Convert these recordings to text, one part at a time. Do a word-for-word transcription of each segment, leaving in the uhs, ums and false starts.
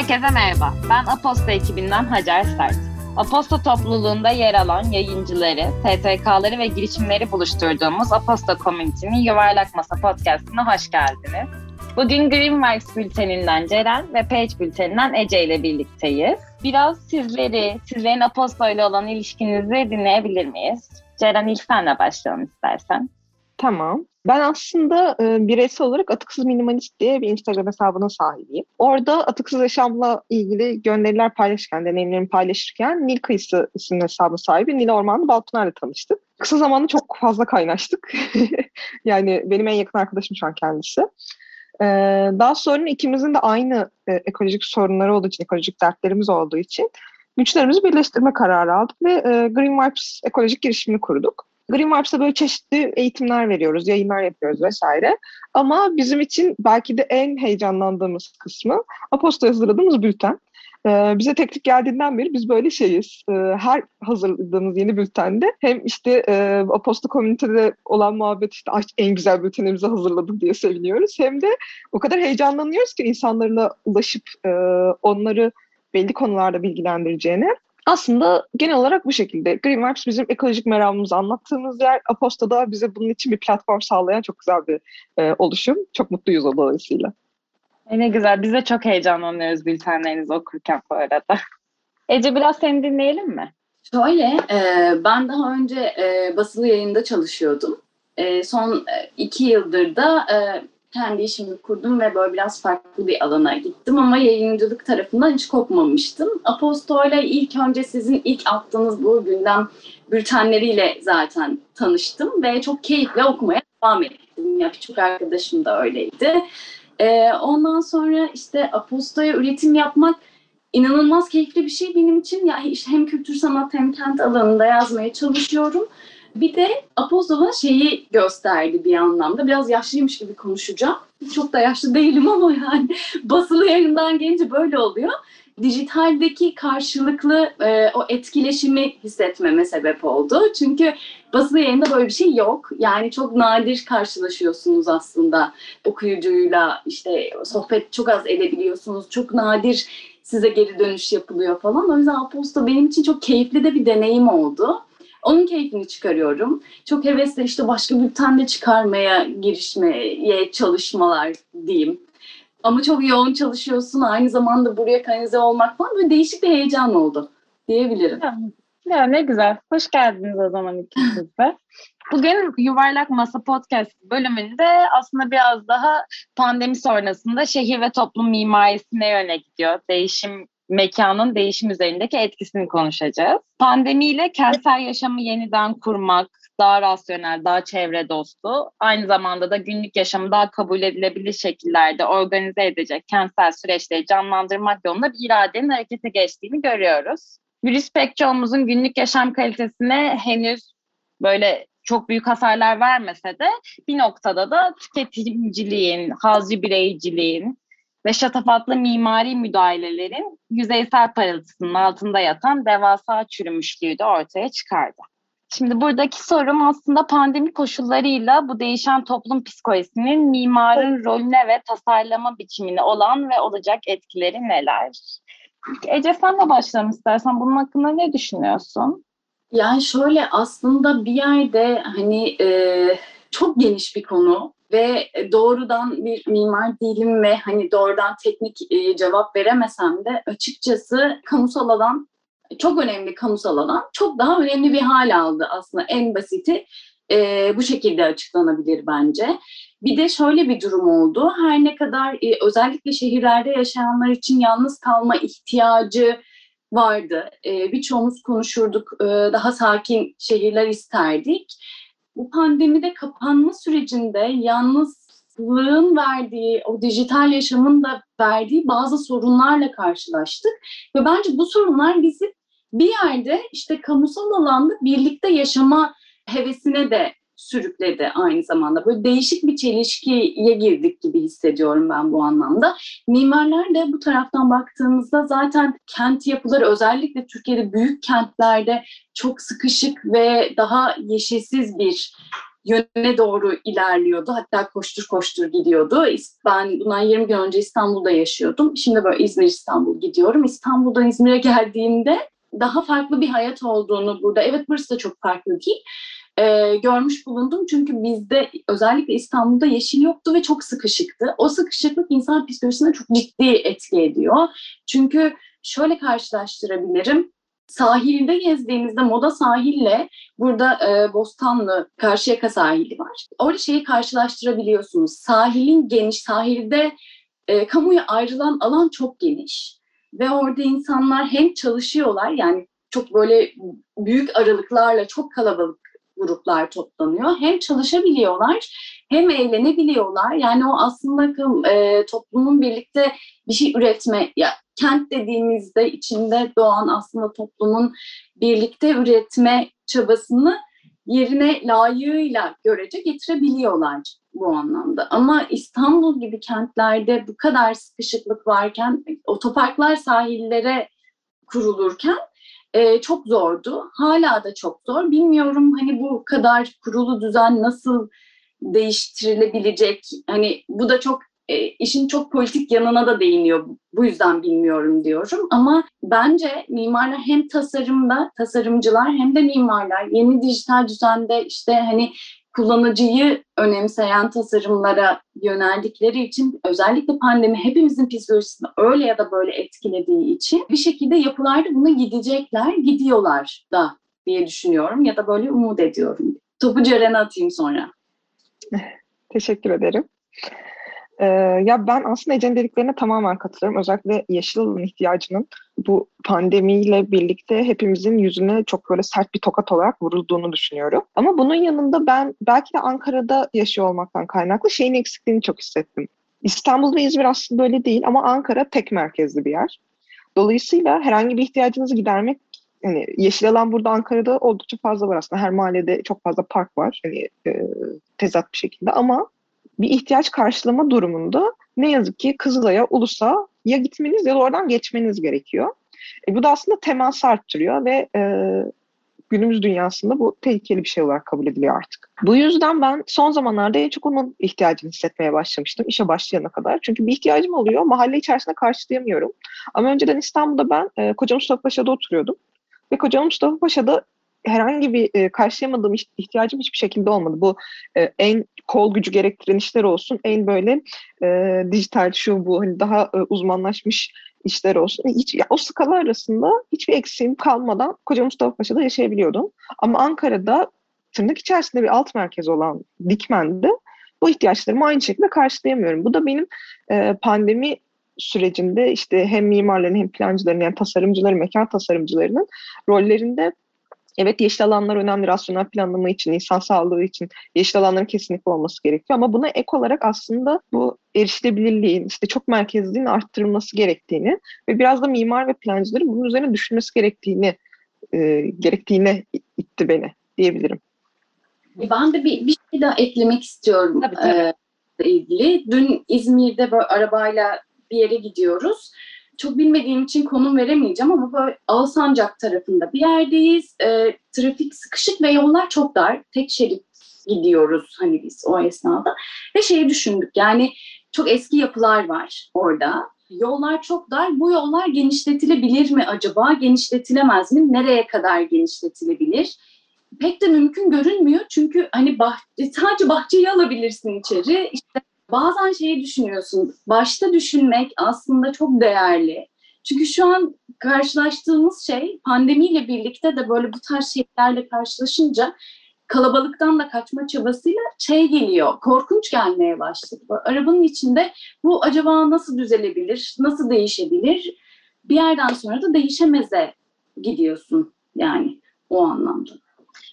Herkese merhaba, ben Aposto ekibinden Hacer Sert. Aposto topluluğunda yer alan yayıncıları, S T K'ları ve girişimleri buluşturduğumuz Aposto Community'nin Yuvarlak Masa Podcast'ına hoş geldiniz. Bugün Green Wipes bülteninden Ceren ve Page bülteninden Ece ile birlikteyiz. Biraz sizleri, sizlerin Aposto ile olan ilişkinizi dinleyebilir miyiz? Ceren, ilk senle başlayalım istersen. Tamam. Ben aslında e, bireysel olarak Atıksız Minimalist diye bir Instagram hesabına sahibiyim. Orada atıksız yaşamla ilgili gönderiler paylaşırken, deneyimlerimi paylaşırken Nil Kıyısı isimli hesabına sahibi Nil Ormanlı Balpınar'la tanıştık. Kısa zamanda çok fazla kaynaştık. Yani benim en yakın arkadaşım şu an kendisi. Ee, daha sonra ikimizin de aynı e, ekolojik sorunları olduğu için, ekolojik dertlerimiz olduğu için güçlerimizi birleştirme kararı aldık ve e, Green Wipes ekolojik girişimini kurduk. Green Wipes'ta böyle çeşitli eğitimler veriyoruz, yayınlar yapıyoruz vesaire. Ama bizim için belki de en heyecanlandığımız kısmı Aposto'ya hazırladığımız bülten. Ee, bize teklif geldiğinden beri biz böyle şeyiz. Ee, her hazırladığımız yeni bültende hem işte e, Aposto komünitede olan muhabbet işte en güzel bültenimizi hazırladık diye seviniyoruz. Hem de o kadar heyecanlanıyoruz ki insanlarla ulaşıp e, onları belli konularda bilgilendireceğini. Aslında genel olarak bu şekilde. Green Wipes bizim ekolojik meramımızı anlattığımız yer. Aposto'da bize bunun için bir platform sağlayan çok güzel bir e, oluşum. Çok mutluyuz o dolayısıyla. E ne güzel. Biz de çok heyecanlanıyoruz bültenlerinizi okurken bu arada. Ece, biraz seni dinleyelim mi? Şöyle, e, ben daha önce e, basılı yayında çalışıyordum. E, son iki yıldır da e, kendi işimi kurdum ve böyle biraz farklı bir alana gittim ama yayıncılık tarafından hiç kopmamıştım. Aposto'yla ilk önce sizin ilk attığınız bu gündem bültenleriyle zaten tanıştım ve çok keyifle okumaya devam ettim. Ya, birçok arkadaşım da öyleydi. Ee, ondan sonra işte Aposto'ya üretim yapmak inanılmaz keyifli bir şey benim için. Ya işte hem kültür sanat hem kent alanında yazmaya çalışıyorum. Bir de Aposto'nun şeyi gösterdi bir anlamda. Biraz yaşlıymış gibi konuşacağım. Çok da yaşlı değilim ama yani basılı yayından gelince böyle oluyor. Dijitaldeki karşılıklı e, o etkileşimi hissetmeme sebep oldu. Çünkü basılı yayında böyle bir şey yok. Yani çok nadir karşılaşıyorsunuz aslında okuyucuyla. İşte sohbet çok az edebiliyorsunuz. Çok nadir size geri dönüş yapılıyor falan. O yüzden Aposto benim için çok keyifli de bir deneyim oldu. Onun keyfini çıkarıyorum. Çok hevesle işte başka bülten de çıkarmaya girişmeye çalışmalar diyeyim. Ama çok yoğun çalışıyorsun. Aynı zamanda buraya kanalize olmak falan böyle değişik bir heyecan oldu diyebilirim. Ya, ya ne güzel. Hoş geldiniz o zaman ikiniz de. Bugün Yuvarlak Masa Podcast bölümünde aslında biraz daha pandemi sonrasında şehir ve toplum mimarisine yöne gidiyor. Değişim mekanın değişim üzerindeki etkisini konuşacağız. Pandemiyle kentsel yaşamı yeniden kurmak, daha rasyonel, daha çevre dostu, aynı zamanda da günlük yaşamı daha kabul edilebilir şekillerde organize edecek kentsel süreçleri canlandırmak yolunda bir iradenin harekete geçtiğini görüyoruz. Virüs pek çoğumuzun günlük yaşam kalitesine henüz böyle çok büyük hasarlar vermese de bir noktada da tüketimciliğin, hazcı bireyciliğin ve şatafatlı mimari müdahalelerin yüzeysel parıltısının altında yatan devasa çürümüşlüğü de ortaya çıkardı. Şimdi buradaki sorum aslında pandemi koşullarıyla bu değişen toplum psikolojisinin mimarın rolüne ve tasarlama biçimine olan ve olacak etkileri neler? Ece, senle başlayalım istersen. Bunun hakkında ne düşünüyorsun? Yani şöyle, aslında bir yerde hani e, çok geniş bir konu. Ve doğrudan bir mimar değilim ve hani doğrudan teknik cevap veremesem de açıkçası kamusal alan, çok önemli kamusal alan çok daha önemli bir hal aldı aslında. En basiti e, bu şekilde açıklanabilir bence. Bir de şöyle bir durum oldu. Her ne kadar e, özellikle şehirlerde yaşayanlar için yalnız kalma ihtiyacı vardı. E, birçoğumuz konuşurduk, e, daha sakin şehirler isterdik. Bu pandemide kapanma sürecinde yalnızlığın verdiği, o dijital yaşamın da verdiği bazı sorunlarla karşılaştık. Ve bence bu sorunlar bizi bir yerde işte kamusal alanda birlikte yaşama hevesine de sürükledi aynı zamanda. Böyle değişik bir çelişkiye girdik gibi hissediyorum ben bu anlamda. Mimarlar da bu taraftan baktığımızda zaten kent yapıları, özellikle Türkiye'de büyük kentlerde çok sıkışık ve daha yeşilsiz bir yöne doğru ilerliyordu. Hatta koştur koştur gidiyordu. Ben bundan yirmi gün önce İstanbul'da yaşıyordum. Şimdi böyle İzmir, İstanbul gidiyorum. İstanbul'dan İzmir'e geldiğimde daha farklı bir hayat olduğunu burada, evet burası da çok farklı değil, e, görmüş bulundum. Çünkü bizde özellikle İstanbul'da yeşil yoktu ve çok sıkışıktı. O sıkışıklık insan psikolojisine çok ciddi etki ediyor. Çünkü şöyle karşılaştırabilirim. Sahilde gezdiğinizde Moda sahille burada e, Bostanlı, Karşıyaka sahili var. Orada şeyi karşılaştırabiliyorsunuz. Sahilin geniş, sahilde e, kamuya ayrılan alan çok geniş. Ve orada insanlar hem çalışıyorlar, yani çok böyle büyük aralıklarla çok kalabalık gruplar toplanıyor. Hem çalışabiliyorlar hem eğlenebiliyorlar. Yani o aslında e, toplumun birlikte bir şey üretme, ya kent dediğimizde içinde doğan aslında toplumun birlikte üretme çabasını yerine layığıyla görece getirebiliyorlar bu anlamda. Ama İstanbul gibi kentlerde bu kadar sıkışıklık varken, otoparklar sahillere kurulurken e, çok zordu. Hala da çok zor. Bilmiyorum hani bu kadar kurulu düzen nasıl değiştirilebilecek? Hani bu da çok E, işin çok politik yanına da değiniyor. Bu yüzden bilmiyorum diyorum. Ama bence mimarlar hem tasarımda, tasarımcılar hem de mimarlar yeni dijital düzende işte hani kullanıcıyı önemseyen tasarımlara yöneldikleri için, özellikle pandemi hepimizin psikolojisini öyle ya da böyle etkilediği için bir şekilde yapılarda buna gidecekler, gidiyorlar da diye düşünüyorum ya da böyle umut ediyorum. Topu Ceren'e atayım sonra. Teşekkür ederim. Ya ben aslında Ece'nin dediklerine tamamen katılıyorum. Özellikle yeşil alan ihtiyacının bu pandemiyle birlikte hepimizin yüzüne çok böyle sert bir tokat olarak vurulduğunu düşünüyorum. Ama bunun yanında ben belki de Ankara'da yaşıyor olmaktan kaynaklı şeyin eksikliğini çok hissettim. İstanbul ve İzmir aslında böyle değil ama Ankara tek merkezli bir yer. Dolayısıyla herhangi bir ihtiyacınızı gidermek, yani yeşil alan burada Ankara'da oldukça fazla var aslında. Her mahallede çok fazla park var, yani e, tezat bir şekilde ama bir ihtiyaç karşılama durumunda ne yazık ki Kızılay'a, Ulus'a ya gitmeniz ya da oradan geçmeniz gerekiyor. E, bu da aslında temas arttırıyor ve e, günümüz dünyasında bu tehlikeli bir şey olarak kabul ediliyor artık. Bu yüzden ben son zamanlarda en çok onun ihtiyacını hissetmeye başlamıştım işe başlayana kadar. Çünkü bir ihtiyacım oluyor, mahalle içerisinde karşılayamıyorum. Ama önceden İstanbul'da ben e, Koca Mustafa Paşa'da oturuyordum ve Koca Mustafa Paşa'da herhangi bir e, karşılayamadığım ihtiyacım hiçbir şekilde olmadı. Bu e, en kol gücü gerektiren işler olsun, en böyle e, dijital şu bu hani daha e, uzmanlaşmış işler olsun. Hiç, ya, o skala arasında hiçbir eksiğim kalmadan Koca Mustafa Paşa'da yaşayabiliyordum. Ama Ankara'da tırnak içerisinde bir alt merkez olan Dikmen'de bu ihtiyaçlarımı aynı şekilde karşılayamıyorum. Bu da benim e, pandemi sürecinde işte hem mimarların hem plancıların, yani tasarımcıların, mekan tasarımcılarının rollerinde. Evet, yeşil alanlar önemli, rasyonel planlama için, insan sağlığı için yeşil alanların kesinlikle olması gerekiyor. Ama buna ek olarak aslında bu erişilebilirliğin, işte çok merkezliğin arttırılması gerektiğini ve biraz da mimar ve plancıların bunun üzerine düşünmesi gerektiğini e, gerektiğine itti beni diyebilirim. Ben de bir, bir şey daha eklemek istiyorum. Tabii, tabii. E, ilgili. Dün İzmir'de böyle arabayla bir yere gidiyoruz. Çok bilmediğim için konum veremeyeceğim ama böyle Alsancak tarafında bir yerdeyiz. E, trafik sıkışık ve yollar çok dar. Tek şerit gidiyoruz hani biz o esnada. Ve şeyi düşündük, yani çok eski yapılar var orada. Yollar çok dar. Bu yollar genişletilebilir mi acaba? Genişletilemez mi? Nereye kadar genişletilebilir? Pek de mümkün görünmüyor. Çünkü hani bahçe, sadece bahçeyi alabilirsin içeri. İşte bazen şeyi düşünüyorsun, başta düşünmek aslında çok değerli. Çünkü şu an karşılaştığımız şey, pandemiyle birlikte de böyle bu tarz şeylerle karşılaşınca kalabalıktan da kaçma çabasıyla şey geliyor, korkunç gelmeye başladı. Arabanın içinde bu acaba nasıl düzelebilir, nasıl değişebilir? Bir yerden sonra da değişemeze gidiyorsun yani o anlamda.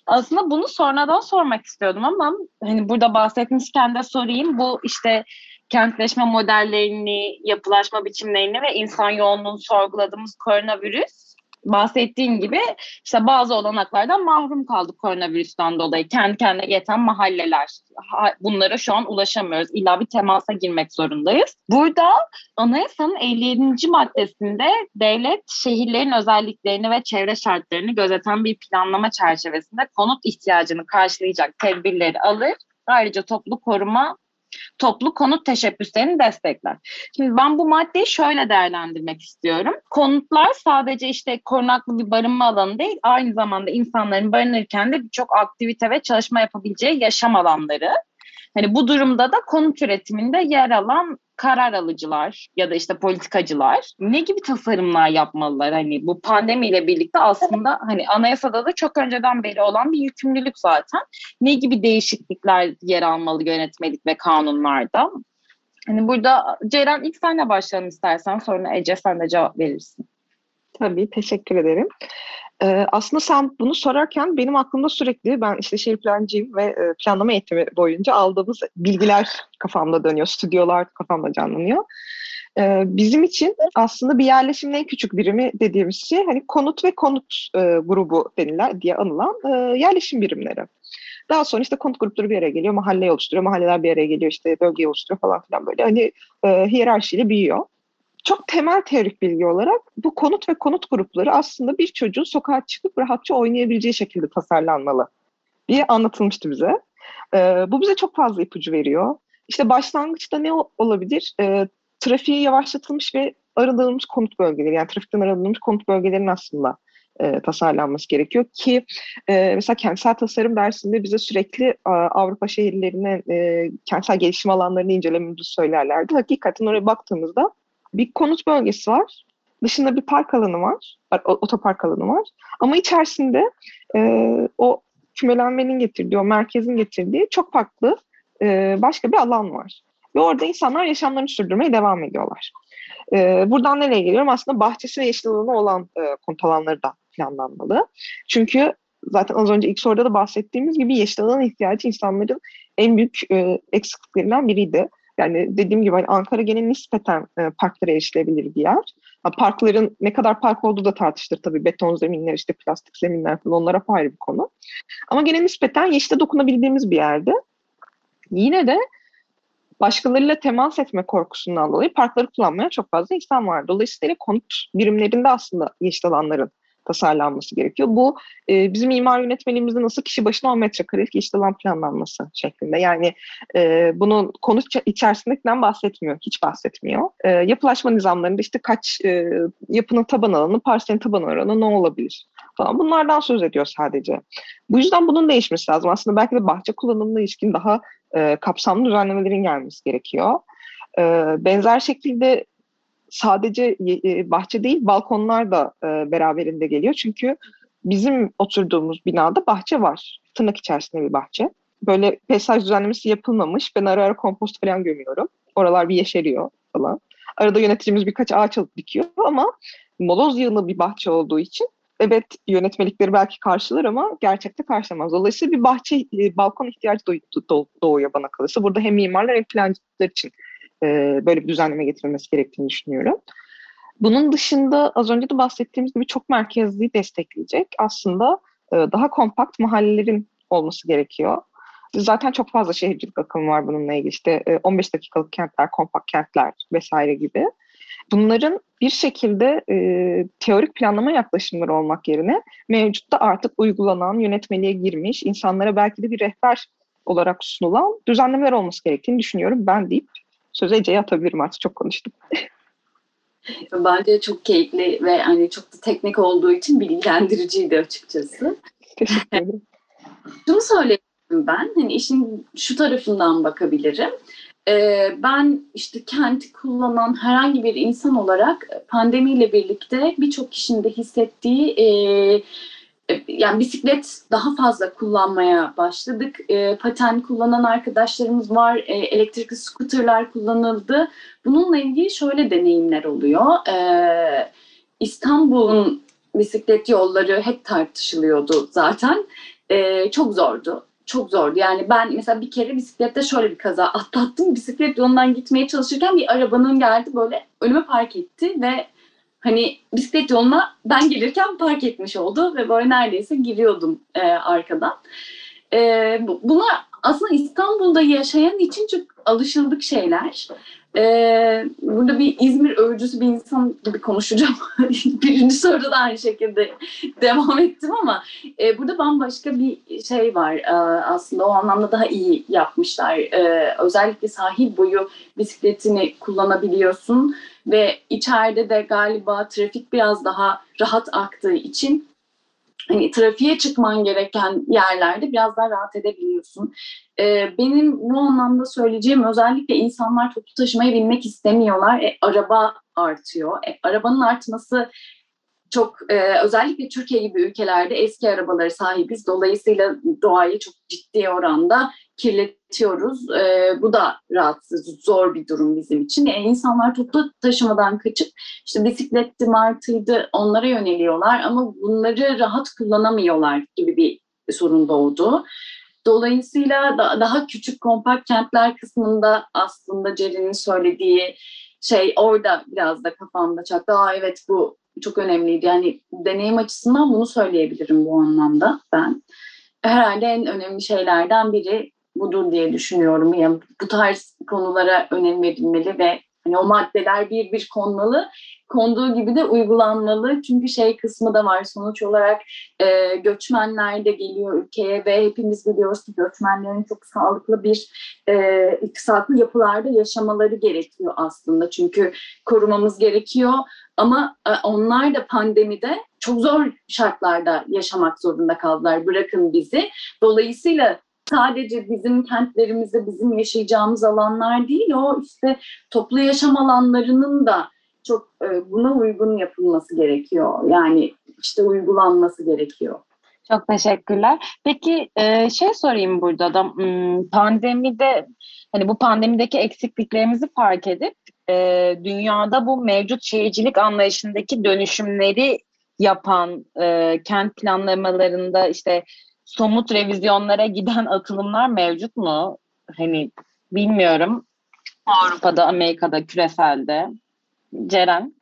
Aslında bunu sonradan sormak istiyordum ama hani burada bahsetmişken de sorayım. Bu işte kentleşme modellerini, yapılaşma biçimlerini ve insan yoğunluğunu sorguladığımız koronavirüs bahsettiğim gibi işte bazı olanaklardan mahrum kaldık koronavirüsten dolayı. Kendi kendine yeten mahalleler. Bunlara şu an ulaşamıyoruz. İlla bir temasa girmek zorundayız. Burada anayasanın elli yedinci maddesinde devlet şehirlerin özelliklerini ve çevre şartlarını gözeten bir planlama çerçevesinde konut ihtiyacını karşılayacak tedbirleri alır. Ayrıca toplu koruma, toplu konut teşebbüslerini destekler. Şimdi ben bu maddeyi şöyle değerlendirmek istiyorum. Konutlar sadece işte korunaklı bir barınma alanı değil, aynı zamanda insanların barınırken de birçok aktivite ve çalışma yapabileceği yaşam alanları. Hani bu durumda da konut üretiminde yer alan karar alıcılar ya da işte politikacılar ne gibi tasarımlar yapmalılar? Hani bu pandemiyle birlikte aslında hani anayasada da çok önceden beri olan bir yükümlülük zaten. Ne gibi değişiklikler yer almalı yönetmelik ve kanunlarda? Hani burada Ceren ilk senle başlayalım istersen, sonra Ece sen de cevap verirsin. Tabii, teşekkür ederim. Ee, aslında sen bunu sorarken benim aklımda sürekli, ben işte şehir plancıyım ve e, planlama eğitimi boyunca aldığımız bilgiler kafamda dönüyor, stüdyolar kafamda canlanıyor. Ee, bizim için aslında bir yerleşimin en küçük birimi dediğimiz şey hani konut ve konut e, grubu denilen diye anılan e, yerleşim birimleri. Daha sonra işte konut grupları bir araya geliyor, mahalleyi oluşturuyor, mahalleler bir araya geliyor, işte bölgeyi oluşturuyor falan filan, böyle hani e, hiyerarşiyle büyüyor. Çok temel teorik bilgi olarak bu konut ve konut grupları aslında bir çocuğun sokağa çıkıp rahatça oynayabileceği şekilde tasarlanmalı diye anlatılmıştı bize. Ee, bu bize çok fazla ipucu veriyor. İşte başlangıçta ne olabilir? Ee, trafiği yavaşlatılmış ve arındırılmış konut bölgeleri, yani trafikten arındırılmış konut bölgelerinin aslında e, tasarlanması gerekiyor ki e, mesela kentsel tasarım dersinde bize sürekli a, Avrupa şehirlerine e, kentsel gelişim alanlarını incelememizi söylerlerdi. Hakikaten oraya baktığımızda bir konut bölgesi var, dışında bir park alanı var, otopark alanı var. Ama içerisinde e, o kümelenmenin getirdiği, o merkezin getirdiği çok farklı e, başka bir alan var. Ve orada insanlar yaşamlarını sürdürmeye devam ediyorlar. E, buradan nereye geliyorum? Aslında bahçesi ve yeşil alanı olan e, konut alanları da planlanmalı. Çünkü zaten az önce ilk soruda da bahsettiğimiz gibi yeşil alanın ihtiyacı insanların en büyük e, eksikliklerinden biriydi. Yani dediğim gibi hani Ankara gene nispeten e, parklara erişilebilir bir yer. Ha, parkların ne kadar park olduğu da tartışılır tabii. Beton zeminler, işte plastik zeminler falan, onlara ayrı bir konu. Ama gene nispeten yeşile dokunabildiğimiz bir yerde. Yine de başkalarıyla temas etme korkusundan dolayı parkları kullanmayan çok fazla insan var. Dolayısıyla konut birimlerinde aslında yeşil alanların tasarlanması gerekiyor. Bu e, bizim imar yönetmeliğimizde nasıl kişi başına on metrekarelik yeşil alan planlanması şeklinde. Yani e, bunun konut içerisindekinden bahsetmiyor. Hiç bahsetmiyor. E, yapılaşma nizamlarında işte kaç e, yapının taban alanı, parselin taban alanı ne olabilir falan. Bunlardan söz ediyor sadece. Bu yüzden bunun değişmesi lazım. Aslında belki de bahçe kullanımına ilişkin daha e, kapsamlı düzenlemelerin gelmesi gerekiyor. E, benzer şekilde sadece bahçe değil, balkonlar da beraberinde geliyor. Çünkü bizim oturduğumuz binada bahçe var. Tırnak içerisinde bir bahçe. Böyle peyzaj düzenlemesi yapılmamış. Ben ara ara kompost falan gömüyorum. Oralar bir yeşeriyor falan. Arada yöneticimiz birkaç ağaç alıp dikiyor ama moloz yığını bir bahçe olduğu için evet, yönetmelikleri belki karşılar ama gerçekte karşılamaz. Dolayısıyla bir bahçe, balkon ihtiyacı doğuyor bana kalırsa. Burada hem mimarlar hem plancılar için böyle bir düzenleme getirilmesi gerektiğini düşünüyorum. Bunun dışında az önce de bahsettiğimiz gibi çok merkezli destekleyecek aslında daha kompakt mahallelerin olması gerekiyor. Zaten çok fazla şehircilik akımı var bununla ilgili, işte on beş dakikalık kentler, kompakt kentler vesaire gibi. Bunların bir şekilde e, teorik planlama yaklaşımları olmak yerine mevcutta artık uygulanan, yönetmeliğe girmiş, insanlara belki de bir rehber olarak sunulan düzenlemeler olması gerektiğini düşünüyorum ben deyip sözü Ece'ye atabilirim, artık çok konuştum. Bence çok keyifli ve hani çok da teknik olduğu için bilgilendiriciydi açıkçası. Teşekkür ederim. Şunu söyleyeyim ben, hani işin şu tarafından bakabilirim. Ee, ben işte kenti kullanan herhangi bir insan olarak pandemiyle birlikte birçok kişinin de hissettiği e, yani bisiklet daha fazla kullanmaya başladık. E, paten kullanan arkadaşlarımız var. E, elektrikli skuterler kullanıldı. Bununla ilgili şöyle deneyimler oluyor. E, İstanbul'un bisiklet yolları hep tartışılıyordu zaten. E, çok zordu. Çok zordu. Yani ben mesela bir kere bisiklette şöyle bir kaza atlattım. Bisiklet yolundan gitmeye çalışırken bir arabanın geldi, böyle önüme park etti ve hani bisiklet yoluna ben gelirken park etmiş oldu ve böyle neredeyse giriyordum e, arkadan. E, buna aslında İstanbul'da yaşayan için çok alışıldık şeyler. Ee, burada bir İzmir övücüsü bir insan gibi konuşacağım. Birinci soruda da aynı şekilde devam ettim ama e, burada bambaşka bir şey var. Ee, aslında o anlamda daha iyi yapmışlar. Ee, özellikle sahil boyu bisikletini kullanabiliyorsun ve içeride de galiba trafik biraz daha rahat aktığı için hani trafiğe çıkman gereken yerlerde biraz daha rahat edebiliyorsun. Ee, benim bu anlamda söyleyeceğim, özellikle insanlar toplu taşımayı binmek istemiyorlar. E, araba artıyor. E, arabanın artması çok, e, özellikle Türkiye gibi ülkelerde eski arabalara sahibiz. Dolayısıyla doğayı çok ciddi oranda kirletiyoruz. E, bu da rahatsız, zor bir durum bizim için. E, insanlar toplu taşımadan kaçıp işte bisikletti, martıydı, onlara yöneliyorlar ama bunları rahat kullanamıyorlar gibi bir sorun doğdu. Dolayısıyla da, daha küçük kompakt kentler kısmında aslında Ceren'in söylediği şey orada biraz da kafamda çaktı. Aa evet, bu çok önemliydi. Yani deneyim açısından bunu söyleyebilirim bu anlamda ben. Herhalde en önemli şeylerden biri budur diye düşünüyorum. Yani bu tarz konulara önem verilmeli ve hani o maddeler bir bir konmalı. Konduğu gibi de uygulanmalı. Çünkü şey kısmı da var sonuç olarak, e, göçmenler de geliyor ülkeye ve hepimiz biliyoruz ki göçmenlerin çok sağlıklı bir e, iktisatlı yapılarda yaşamaları gerekiyor aslında. Çünkü korumamız gerekiyor ama e, onlar da pandemide çok zor şartlarda yaşamak zorunda kaldılar. Bırakın bizi. Dolayısıyla sadece bizim kentlerimizde bizim yaşayacağımız alanlar değil, o işte toplu yaşam alanlarının da çok buna uygun yapılması gerekiyor. Yani işte uygulanması gerekiyor. Çok teşekkürler. Peki şey sorayım burada da, pandemide hani bu pandemideki eksikliklerimizi fark edip dünyada bu mevcut şehircilik anlayışındaki dönüşümleri yapan, kent planlamalarında işte somut revizyonlara giden atılımlar mevcut mu? Hani bilmiyorum. Avrupa'da, Amerika'da, küreselde. Ceren?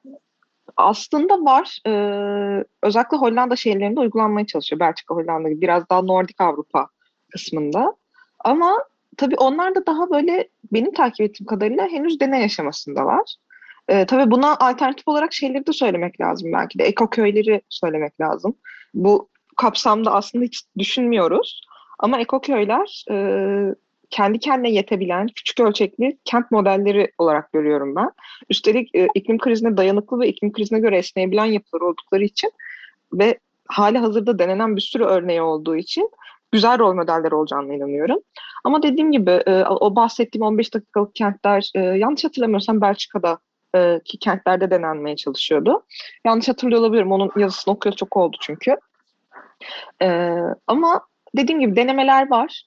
Aslında var. Ee, özellikle Hollanda şehirlerinde uygulanmaya çalışıyor. Belçika, Hollanda gibi. Biraz daha Nordik Avrupa kısmında. Ama tabii onlar da daha böyle benim takip ettiğim kadarıyla henüz deney aşamasındalar. Ee, tabii buna alternatif olarak şeyleri de söylemek lazım belki de. Ekoköyleri söylemek lazım. Bu kapsamda aslında hiç düşünmüyoruz. Ama ekoköyler e, kendi kendine yetebilen küçük ölçekli kent modelleri olarak görüyorum ben. Üstelik e, iklim krizine dayanıklı ve iklim krizine göre esneyebilen yapılar oldukları için ve hali hazırda denenen bir sürü örneği olduğu için güzel rol modeller olacağına inanıyorum. Ama dediğim gibi e, o bahsettiğim on beş dakikalık kentler, e, yanlış hatırlamıyorsam Belçika'da e, ki kentlerde denenmeye çalışıyordu. Yanlış hatırlıyor olabilirim, onun yazısını okuyor çok oldu çünkü. Ee, ama dediğim gibi denemeler var.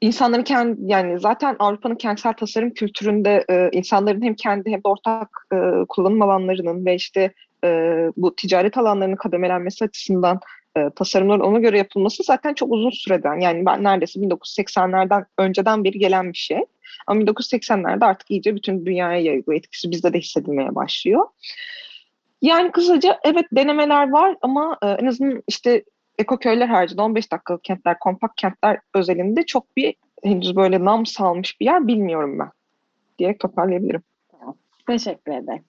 İnsanların kendi, yani zaten Avrupa'nın kentsel tasarım kültüründe e, insanların hem kendi hem de ortak e, kullanım alanlarının ve işte e, bu ticaret alanlarının kademelenmesi açısından e, tasarımların ona göre yapılması zaten çok uzun süreden, yani ben neredeyse bin dokuz yüz seksenlerden önceden beri gelen bir şey. Ama bin dokuz yüz seksenlerde artık iyice bütün dünyaya yayılıyor, etkisi bizde de hissedilmeye başlıyor. Yani kısaca evet denemeler var ama e, en azından işte ekoköyler haricinde on beş dakikalık kentler, kompakt kentler özelinde çok bir henüz böyle nam salmış bir yer bilmiyorum ben diye toparlayabilirim. Tamam. Teşekkür ederim.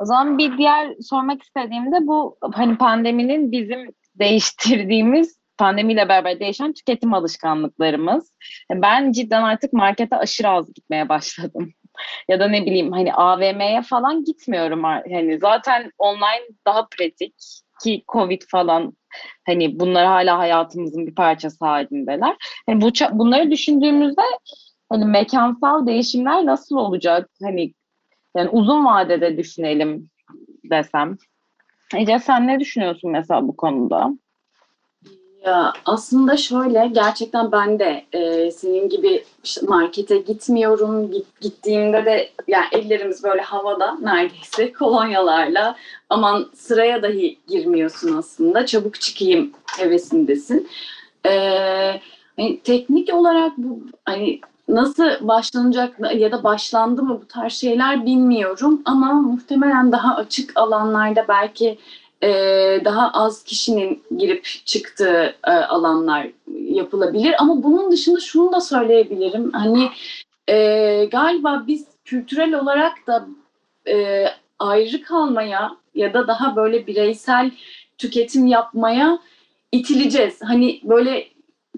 O zaman bir diğer sormak istediğim de bu, hani pandeminin bizim değiştirdiğimiz, pandemiyle beraber değişen tüketim alışkanlıklarımız. Ben cidden artık markete aşırı az gitmeye başladım. Ya da ne bileyim hani A V M'ye falan gitmiyorum. Hani zaten online daha pratik ki Covid falan hani bunlar hala hayatımızın bir parçası halindeler. Hani bu, bunları düşündüğümüzde hani mekansal değişimler nasıl olacak? Hani yani uzun vadede düşünelim desem. Ece sen ne düşünüyorsun mesela bu konuda? Ya aslında şöyle, gerçekten ben de e, senin gibi markete gitmiyorum. Git, gittiğimde de yani ellerimiz böyle havada neredeyse kolonyalarla, aman sıraya dahi girmiyorsun aslında. Çabuk çıkayım hevesindesin. E, hani teknik olarak bu hani nasıl başlanacak ya da başlandı mı bu tarz şeyler bilmiyorum. Ama muhtemelen daha açık alanlarda belki e, daha az kişinin girip çıktığı e, alanlar yapılabilir. Ama bunun dışında şunu da söyleyebilirim. Hani e, galiba biz kültürel olarak da e, ayrı kalmaya ya da daha böyle bireysel tüketim yapmaya itileceğiz. Hani böyle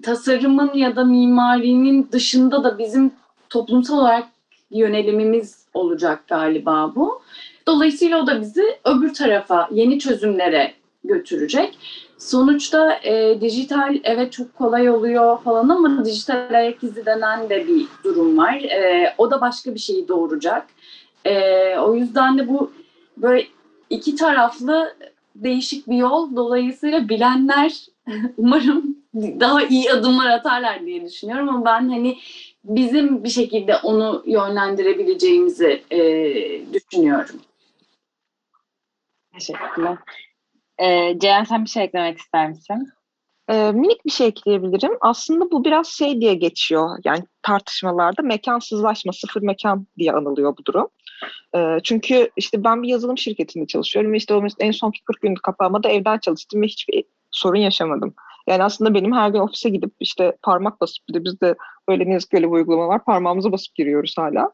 tasarımın ya da mimarinin dışında da bizim toplumsal olarak yönelimimiz olacak galiba bu. Dolayısıyla o da bizi öbür tarafa, yeni çözümlere götürecek. Sonuçta e, dijital evet çok kolay oluyor falan ama dijital ayak izi denen de bir durum var. E, o da başka bir şeyi doğuracak. E, o yüzden de bu böyle iki taraflı değişik bir yol. Dolayısıyla bilenler umarım daha iyi adımlar atarlar diye düşünüyorum ama ben hani bizim bir şekilde onu yönlendirebileceğimizi e, düşünüyorum. Teşekkürler. Ee, Ceren sen bir şey eklemek ister misin? Ee, minik bir şey ekleyebilirim. Aslında bu biraz şey diye geçiyor. Yani tartışmalarda mekansızlaşma, sıfır mekan diye anılıyor bu durum. Çünkü işte ben bir yazılım şirketinde çalışıyorum ve işte en sonki kırk günlük kapağıma da evden çalıştım ve hiçbir sorun yaşamadım. Yani aslında benim her gün ofise gidip işte parmak basıp, bir de bizde öyle ne yazık ki öyle bir uygulama var, parmağımıza basıp giriyoruz hala.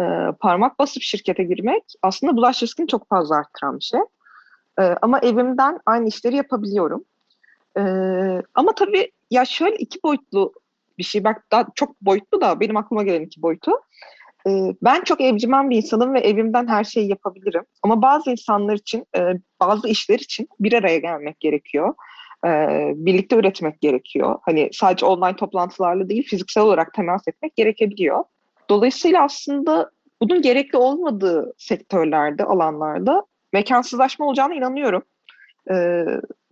Ee, parmak basıp şirkete girmek aslında bulaş riskini çok fazla arttıran bir şey. Ee, ama evimden aynı işleri yapabiliyorum. Ee, ama tabii ya şöyle iki boyutlu bir şey, bak daha çok boyutlu da benim aklıma gelen iki boyutu. Ben çok evcimen bir insanım ve evimden her şeyi yapabilirim. Ama bazı insanlar için, bazı işler için bir araya gelmek gerekiyor. Birlikte üretmek gerekiyor. Hani sadece online toplantılarla değil, fiziksel olarak temas etmek gerekebiliyor. Dolayısıyla aslında bunun gerekli olmadığı sektörlerde, alanlarda mekansızlaşma olacağına inanıyorum.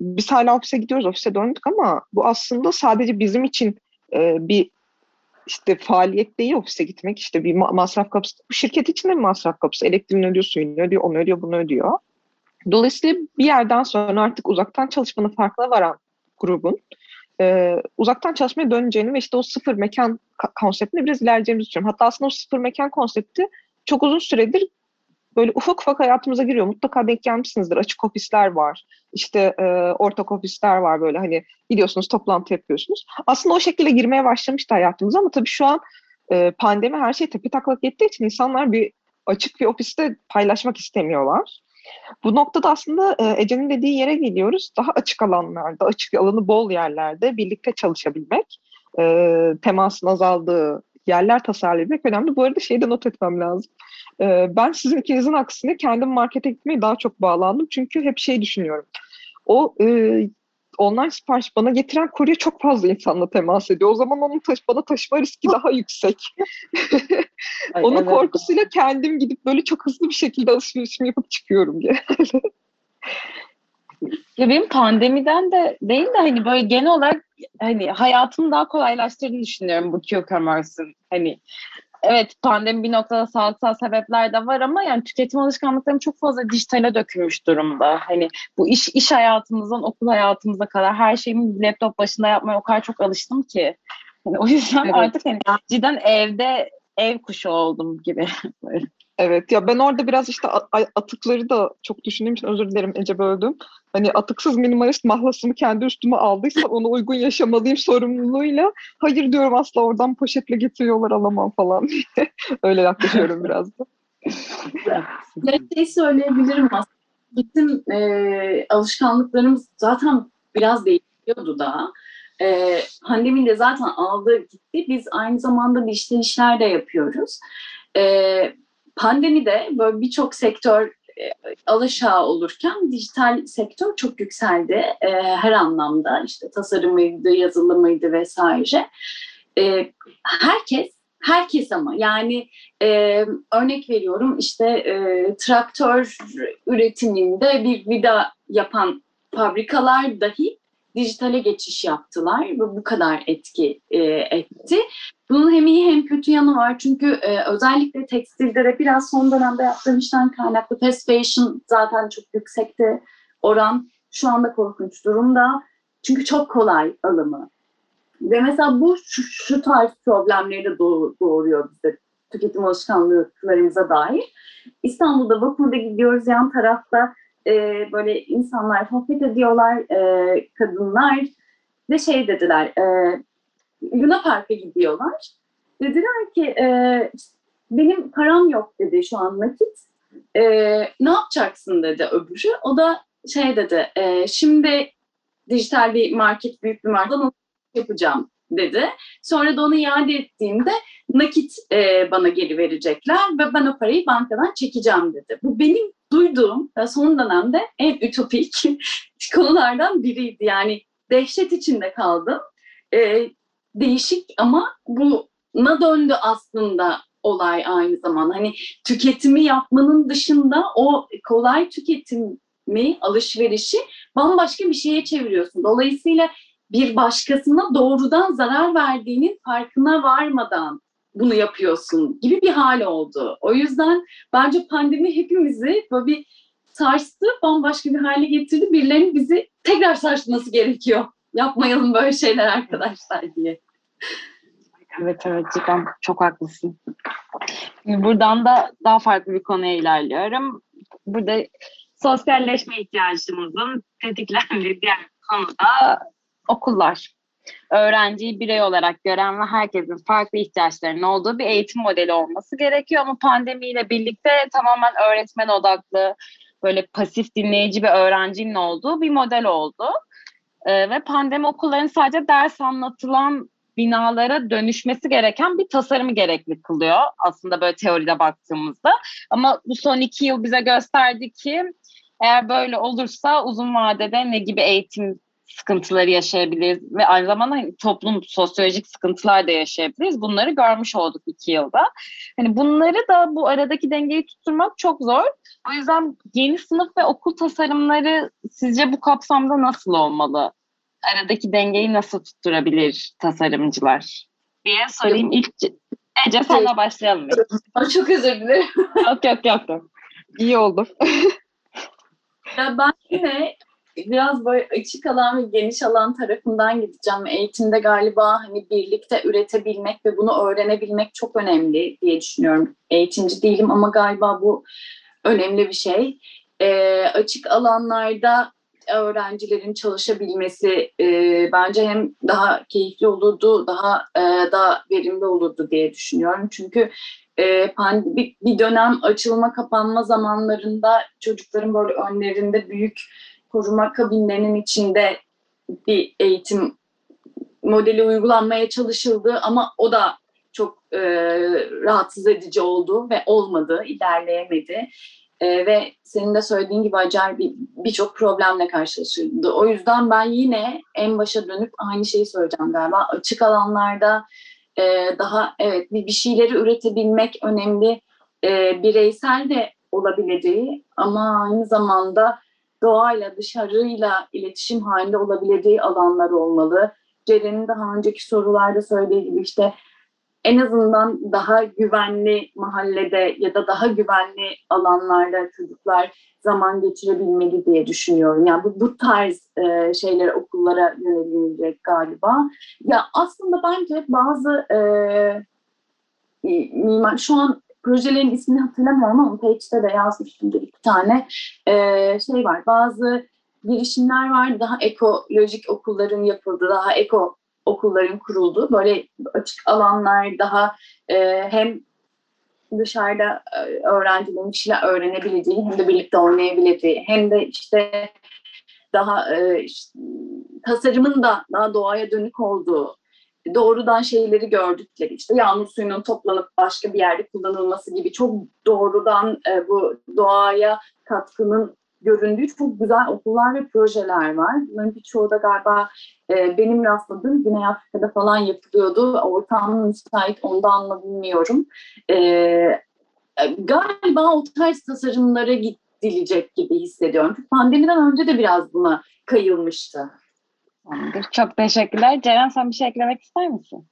Biz hala ofise gidiyoruz, ofise döndük ama bu aslında sadece bizim için bir İşte faaliyet değil, ofise gitmek, işte bir masraf kapısı. Bu şirket için de bir masraf kapısı. Elektriğini ödüyor, suyunu ödüyor, onu ödüyor, bunu ödüyor. Dolayısıyla bir yerden sonra artık uzaktan çalışmanın farkına varan grubun e, uzaktan çalışmaya döneceğini ve işte o sıfır mekan konseptine biraz ilerleyeceğimizi düşünüyorum. Hatta aslında o sıfır mekan konsepti çok uzun süredir böyle ufak ufak hayatımıza giriyor. Mutlaka denk gelmişsinizdir. Açık ofisler var. İşte e, ortak ofisler var, böyle hani gidiyorsunuz, toplantı yapıyorsunuz. Aslında o şekilde girmeye başlamıştı hayatımıza ama tabii şu an e, pandemi her şey tepetaklak ettiği için insanlar bir açık bir ofiste paylaşmak istemiyorlar. Bu noktada aslında e, Ece'nin dediği yere geliyoruz. Daha açık alanlarda, açık alanı bol yerlerde birlikte çalışabilmek, e, temasın azaldığı yerler tasarlayabilmek önemli. Bu arada şeyi de not etmem lazım. Ben sizin ikinizin aksine kendim markete gitmeye daha çok bağlandım. Çünkü hep şey düşünüyorum. O e, online sipariş bana getiren kurye çok fazla insanla temas ediyor. O zaman onun taş, bana taşıma riski daha yüksek. Ay, onun evet. korkusuyla kendim gidip böyle çok hızlı bir şekilde alışverişimi yapıp çıkıyorum genelde. Ya benim pandemiden de değil de hani böyle genel olarak hani hayatımı daha kolaylaştırdığını düşünüyorum bu Q-Commerce'ın. Hani evet, pandemi bir noktada sağlıksal sebepler de var ama yani tüketim alışkanlıklarım çok fazla dijitale dökülmüş durumda. Hani bu iş iş hayatımızdan okul hayatımıza kadar her şeyimi laptop başında yapmaya o kadar çok alıştım ki. Yani o yüzden evet. artık hani cidden evde ev kuşu oldum gibi. Evet ya, ben orada biraz işte atıkları da çok düşündüğüm için özür dilerim Ece, böldüm. Hani atıksız minimalist mahlasımı kendi üstüme aldıysa ona uygun yaşamalıyım sorumluluğuyla. Hayır diyorum, asla oradan poşetle getiriyorlar, alamam falan diye. Öyle yaklaşıyorum biraz da. Bir şey söyleyebilirim aslında. Bizim e, alışkanlıklarımız zaten biraz değişiyordu daha. E, pandemi de zaten aldı gitti. Biz aynı zamanda dijital işler de yapıyoruz. Evet. Pandemide böyle birçok sektör e, alaşağı olurken dijital sektör çok yükseldi e, her anlamda. İşte tasarımıydı, yazılımıydı vesaire. E, herkes, herkes ama yani e, örnek veriyorum işte e, traktör üretiminde bir vida yapan fabrikalar dahi dijitale geçiş yaptılar ve bu kadar etki e, etti. Bunun hem iyi hem kötü yanı var. Çünkü e, özellikle tekstilde de biraz son dönemde yaptığım işten kaynaklı fast fashion zaten çok yüksekti. Oran şu anda korkunç durumda. Çünkü çok kolay alımı. Ve mesela bu şu, şu tarz problemleri de doğuruyor bize, tüketim alışkanlıklarımıza dair. İstanbul'da vapurda gidiyoruz, yan tarafta e, böyle insanlar sohbet ediyorlar, e, kadınlar ve şey dediler, e, Luna Park'a gidiyorlar. Dediler ki e, benim param yok dedi şu an nakit. E, ne yapacaksın dedi öbürü. O da şey dedi, e, şimdi dijital bir market, büyük bir market yapacağım dedi. Sonra da onu iade ettiğimde nakit e, bana geri verecekler ve ben o parayı bankadan çekeceğim dedi. Bu benim duyduğum son dönemde en ütopik konulardan biriydi. Yani dehşet içinde kaldım. E, değişik ama buna döndü aslında olay aynı zamanda. Hani tüketimi yapmanın dışında o kolay tüketimi, alışverişi bambaşka bir şeye çeviriyorsun. Dolayısıyla bir başkasına doğrudan zarar verdiğinin farkına varmadan bunu yapıyorsun gibi bir hal oldu. O yüzden bence pandemi hepimizi böyle bir sarstı, bambaşka bir hale getirdi. Birilerinin bizi tekrar sarsması gerekiyor. Yapmayalım böyle şeyler arkadaşlar diye. Evet evet, cidden çok haklısın. Buradan da daha farklı bir konuya ilerliyorum. Burada sosyalleşme ihtiyacımızın tetiklendiği diğer konuda okullar. Öğrenciyi birey olarak gören ve herkesin farklı ihtiyaçlarının olduğu bir eğitim modeli olması gerekiyor. Ama pandemiyle birlikte tamamen öğretmen odaklı, böyle pasif dinleyici ve öğrencinin olduğu bir model oldu. Ee, ve pandemi okulların sadece ders anlatılan binalara dönüşmesi gereken bir tasarımı gerekli kılıyor. Aslında böyle teoride baktığımızda. Ama bu son iki yıl bize gösterdi ki eğer böyle olursa uzun vadede ne gibi eğitim sıkıntıları yaşayabiliriz ve aynı zamanda toplum sosyolojik sıkıntılar da yaşayabiliriz. Bunları görmüş olduk iki yılda. Hani bunları da, bu aradaki dengeyi tutturmak çok zor. O yüzden yeni sınıf ve okul tasarımları sizce bu kapsamda nasıl olmalı? Aradaki dengeyi nasıl tutturabilir tasarımcılar diye sorayım. İlk Ece senle başlayalım. Çok özür dilerim. Yok yok yok. yok. İyi oldu. Ya ben yine biraz böyle açık alan ve geniş alan tarafından gideceğim. Eğitimde galiba hani birlikte üretebilmek ve bunu öğrenebilmek çok önemli diye düşünüyorum. Eğitimci değilim ama galiba bu önemli bir şey. E, açık alanlarda öğrencilerin çalışabilmesi e, bence hem daha keyifli olurdu, daha e, daha verimli olurdu diye düşünüyorum. Çünkü e, pandemi, bir dönem açılma kapanma zamanlarında çocukların böyle önlerinde büyük koruma kabinlerinin içinde bir eğitim modeli uygulanmaya çalışıldı ama o da çok e, rahatsız edici oldu ve olmadı, ilerleyemedi. E, ve senin de söylediğin gibi Hacer bir birçok problemle karşılaşıldı. O yüzden ben yine en başa dönüp aynı şeyi söyleyeceğim galiba. Açık alanlarda e, daha evet bir, bir şeyleri üretebilmek önemli. E, bireysel de olabileceği ama aynı zamanda doğayla, dışarıyla iletişim halinde olabileceği alanlar olmalı. Ceren'in daha önceki sorularda söylediği gibi işte en azından daha güvenli mahallede ya da daha güvenli alanlarda çocuklar zaman geçirebilmeli diye düşünüyorum. Yani bu, bu tarz e, şeyler okullara yönelilecek galiba. Ya aslında bence bazı e, mimar, şu an projelerin ismini hatırlamıyorum ama Page'de de yazmıştım bir iki tane e, şey var. Bazı girişimler var, daha ekolojik okulların yapıldığı, daha eko okulların kurulduğu, böyle açık alanlar daha e, hem dışarıda öğrencilerin bir şeyler öğrenebileceği, hem de birlikte oynayabileceği, hem de işte daha e, işte, tasarımın da daha doğaya dönük olduğu, doğrudan şeyleri gördükleri, işte yağmur suyunun toplanıp başka bir yerde kullanılması gibi çok doğrudan e, bu doğaya katkının göründüğü çok güzel okullar ve projeler var. Bunların birçoğu da galiba e, benim rastladığım Güney Afrika'da falan yapılıyordu. Ortamın müsait, ondan mı bilmiyorum. E, galiba o tarz tasarımlara gidilecek gibi hissediyorum. Çünkü pandemiden önce de biraz buna kayılmıştı. Çok teşekkürler. Ceren, sen bir şey eklemek ister misin?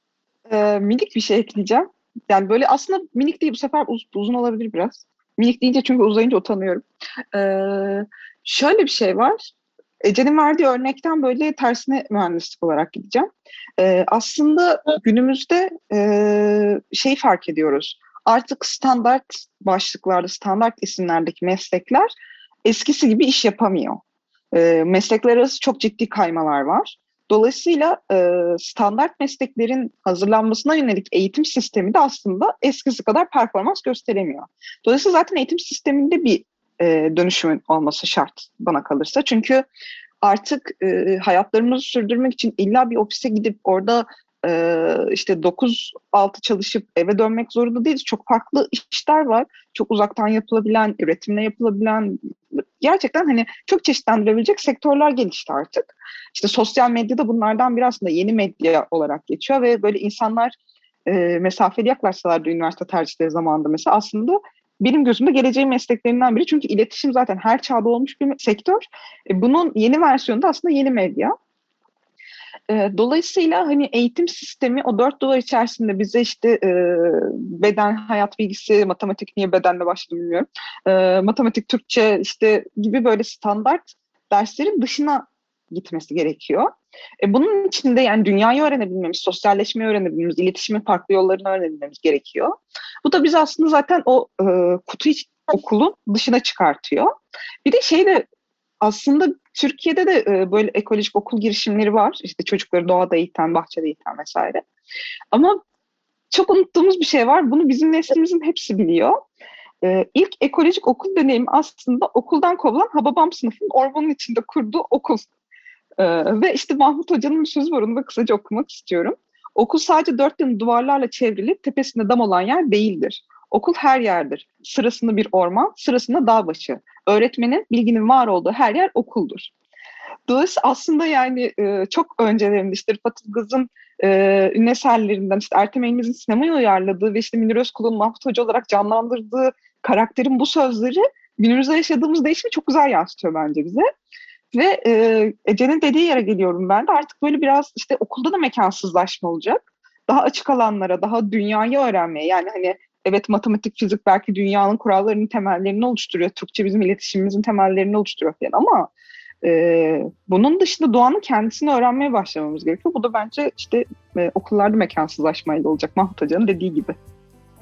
Ee, minik bir şey ekleyeceğim. Yani böyle aslında minik değil, bu sefer uz- uzun olabilir biraz. Minik deyince, çünkü uzayınca utanıyorum. Ee, şöyle bir şey var. Ece'nin verdiği örnekten böyle tersine mühendislik olarak gideceğim. Ee, aslında günümüzde e, şey fark ediyoruz. Artık standart başlıklarda, standart isimlerdeki meslekler eskisi gibi iş yapamıyor. E, meslekler arası çok ciddi kaymalar var. Dolayısıyla e, standart mesleklerin hazırlanmasına yönelik eğitim sistemi de aslında eskisi kadar performans gösteremiyor. Dolayısıyla zaten eğitim sisteminde bir e, dönüşümün olması şart bana kalırsa. Çünkü artık e, hayatlarımızı sürdürmek için illa bir ofise gidip orada e, işte dokuz altı çalışıp eve dönmek zorunda değiliz. Çok farklı işler var. Çok uzaktan yapılabilen, üretimle yapılabilen... Gerçekten hani çok çeşitlendirebilecek sektörler gelişti artık. İşte sosyal medyada bunlardan biri aslında yeni medya olarak geçiyor ve böyle insanlar e, mesafeli yaklaşsalardı üniversite tercihleri zamanında mesela aslında benim gözümde geleceğin mesleklerinden biri. Çünkü iletişim zaten her çağda olmuş bir sektör. E, bunun yeni versiyonu da aslında yeni medya. E, dolayısıyla hani eğitim sistemi o dört duvar içerisinde bize işte e, beden, hayat bilgisi, matematik niye bedenle başladı bilmiyorum. E, matematik, Türkçe işte gibi böyle standart derslerin dışına gitmesi gerekiyor. E, bunun için de yani dünyayı öğrenebilmemiz, sosyalleşmeyi öğrenebilmemiz, iletişimin farklı yollarını öğrenebilmemiz gerekiyor. Bu da bizi aslında zaten o e, kutu içi okulun dışına çıkartıyor. Bir de şey de aslında Türkiye'de de böyle ekolojik okul girişimleri var. İşte çocukları doğada eğiten, bahçede eğiten vesaire. Ama çok unuttuğumuz bir şey var. Bunu bizim neslimizin hepsi biliyor. İlk ekolojik okul deneyimi aslında okuldan kovulan Hababam Sınıfı'nın ormanın içinde kurduğu okul. Ve işte Mahmut Hoca'nın bir sözü var. Onu da kısaca okumak istiyorum. Okul sadece dört yanı duvarlarla çevrili, tepesinde dam olan yer değildir. Okul her yerdir. Sırasında bir orman, sırasında dağ başı. Öğretmenin, bilginin var olduğu her yer okuldur. Dolayısıyla aslında yani e, çok öncelerinde işte Rıfat Ilgaz'ın e, ünlü eserlerinden işte Ertem Eğilmez'in sinemaya uyarladığı ve işte Münir Özkul'un Mahmut Hoca olarak canlandırdığı karakterin bu sözleri günümüzde yaşadığımız değişimi çok güzel yansıtıyor bence bize. Ve e, Ece'nin dediği yere geliyorum ben de artık böyle biraz işte okulda da mekansızlaşma olacak. Daha açık alanlara, daha dünyayı öğrenmeye yani hani evet matematik, fizik belki dünyanın kurallarının temellerini oluşturuyor. Türkçe bizim iletişimimizin temellerini oluşturuyor falan ama e, bunun dışında doğanın kendisini öğrenmeye başlamamız gerekiyor. Bu da bence işte e, okullarda mekansızlaşmayla olacak Mahmut Hoca'nın dediği gibi.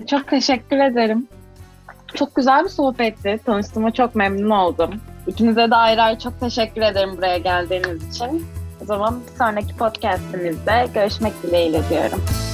Çok teşekkür ederim. Çok güzel bir sohbetti. Tanıştığıma çok memnun oldum. İkinize de ayrı ayrı çok teşekkür ederim buraya geldiğiniz için. O zaman sonraki podcastimizde görüşmek dileğiyle diyorum.